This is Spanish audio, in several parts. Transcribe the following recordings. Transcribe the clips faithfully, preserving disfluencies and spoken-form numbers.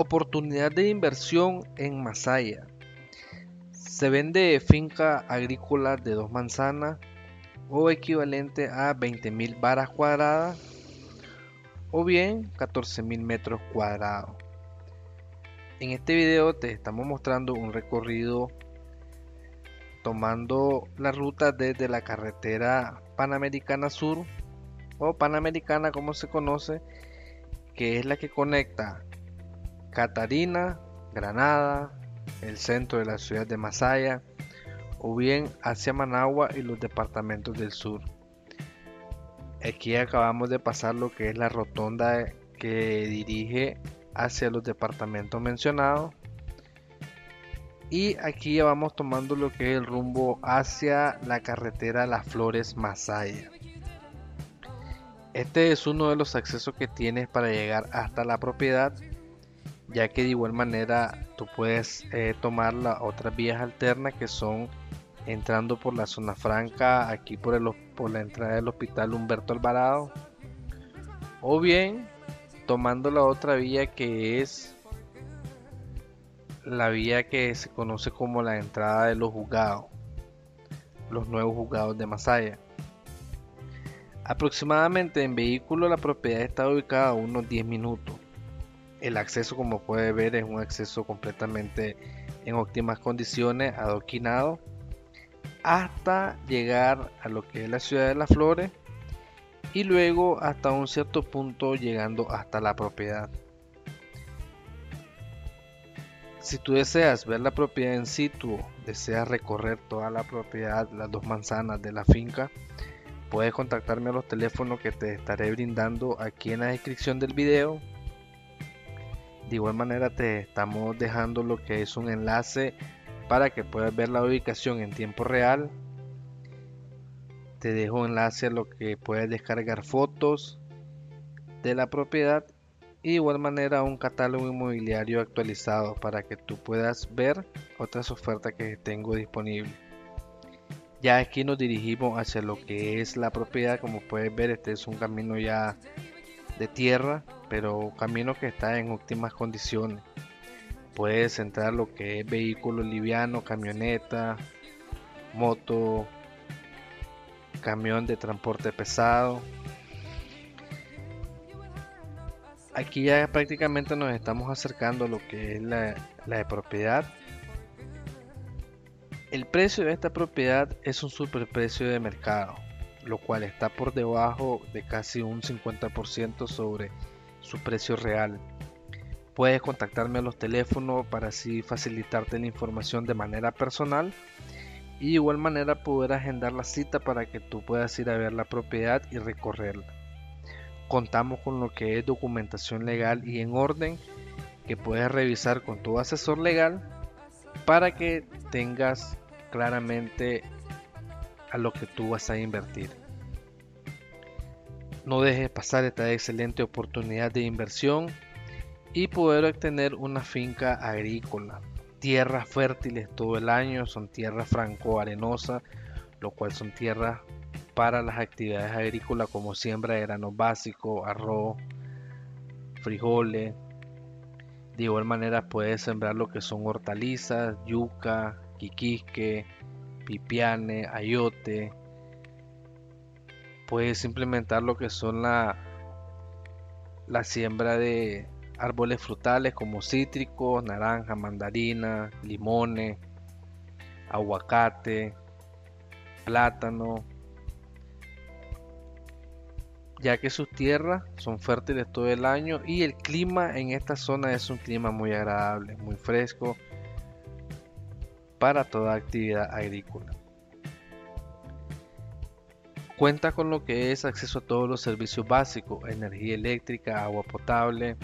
Oportunidad de inversión en Masaya. Se vende finca agrícola de dos manzanas o equivalente a veinte mil varas cuadradas o bien catorce mil metros cuadrados. En este video te estamos mostrando un recorrido tomando la ruta desde la carretera Panamericana Sur o Panamericana como se conoce, que es la que conecta Catarina, Granada, el centro de la ciudad de Masaya o bien hacia Managua y los departamentos del sur. Aquí acabamos de pasar lo que es la rotonda que dirige hacia los departamentos mencionados y aquí ya vamos tomando lo que es el rumbo hacia la carretera Las Flores Masaya. Este es uno de los accesos que tienes para llegar hasta la propiedad, ya que de igual manera tú puedes eh, tomar las otras vías alternas que son entrando por la zona franca, aquí por, el, por la entrada del hospital Humberto Alvarado, o bien tomando la otra vía que es la vía que se conoce como la entrada de los juzgados, los nuevos juzgados de Masaya. Aproximadamente en vehículo la propiedad está ubicada a unos diez minutos. El acceso, como puede ver, es un acceso completamente en óptimas condiciones, adoquinado, hasta llegar a lo que es la ciudad de Las Flores y luego hasta un cierto punto llegando hasta la propiedad. Si tú deseas ver la propiedad en situ, deseas recorrer toda la propiedad, las dos manzanas de la finca, puedes contactarme a los teléfonos que te estaré brindando aquí en la descripción del video. De igual manera te estamos dejando lo que es un enlace para que puedas ver la ubicación en tiempo real. Te dejo enlace a lo que puedes descargar fotos de la propiedad y de igual manera un catálogo inmobiliario actualizado para que tú puedas ver otras ofertas que tengo disponibles. Ya aquí nos dirigimos hacia lo que es la propiedad. Como puedes ver, este es un camino ya de tierra, pero camino que está en óptimas condiciones. Puedes entrar lo que es vehículo liviano, camioneta, moto, camión de transporte pesado. Aquí ya prácticamente nos estamos acercando a lo que es la, la de propiedad. El precio de esta propiedad es un superprecio de mercado, lo cual está por debajo de casi un cincuenta por ciento sobre su precio real. Puedes contactarme a los teléfonos para así facilitarte la información de manera personal y de igual manera poder agendar la cita para que tú puedas ir a ver la propiedad y recorrerla. Contamos con lo que es documentación legal y en orden que puedes revisar con tu asesor legal para que tengas claramente a lo que tú vas a invertir. No dejes pasar esta excelente oportunidad de inversión y poder obtener una finca agrícola. Tierras fértiles todo el año, son tierras franco-arenosas, lo cual son tierras para las actividades agrícolas como siembra de granos básicos, arroz, frijoles. De igual manera puedes sembrar lo que son hortalizas, yuca, quiquisque, pipianes, ayote. Puedes implementar lo que son la, la siembra de árboles frutales como cítricos, naranja, mandarina, limones, aguacate, plátano, ya que sus tierras son fértiles todo el año y el clima en esta zona es un clima muy agradable, muy fresco para toda actividad agrícola. Cuenta con lo que es acceso a todos los servicios básicos, energía eléctrica, agua potable,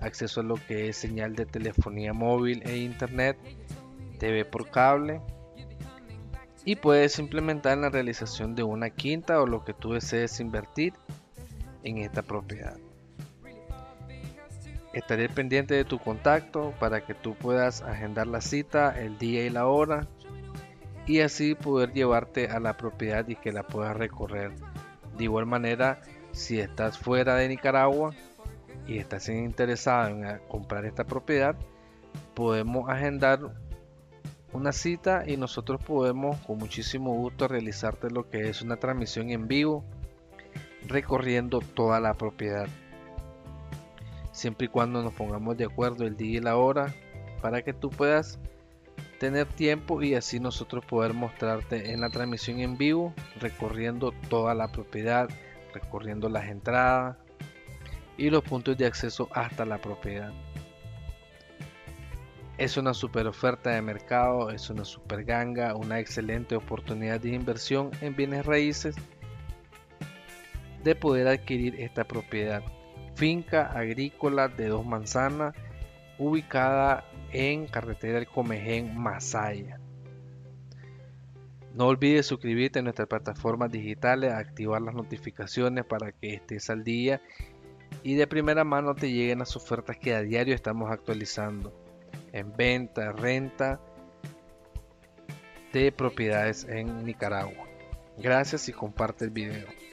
acceso a lo que es señal de telefonía móvil e internet, T V por cable, y puedes implementar la realización de una quinta o lo que tú desees invertir en esta propiedad. Estaré pendiente de tu contacto para que tú puedas agendar la cita, el día y la hora, y así poder llevarte a la propiedad y que la puedas recorrer. De igual manera, si estás fuera de Nicaragua, y estás interesado en comprar esta propiedad, podemos agendar una cita y nosotros podemos con muchísimo gusto realizarte lo que es una transmisión en vivo recorriendo toda la propiedad, siempre y cuando nos pongamos de acuerdo el día y la hora para que tú puedas tener tiempo y así nosotros poder mostrarte en la transmisión en vivo recorriendo toda la propiedad, recorriendo las entradas y los puntos de acceso hasta la propiedad. Es una super oferta de mercado, es una super ganga, una excelente oportunidad de inversión en bienes raíces de poder adquirir esta propiedad. Finca agrícola de dos manzanas ubicada en carretera del Comején, Masaya. No olvides suscribirte a nuestras plataformas digitales, activar las notificaciones para que estés al día y de primera mano te lleguen las ofertas que a diario estamos actualizando en venta, renta de propiedades en Nicaragua. Gracias y comparte el video.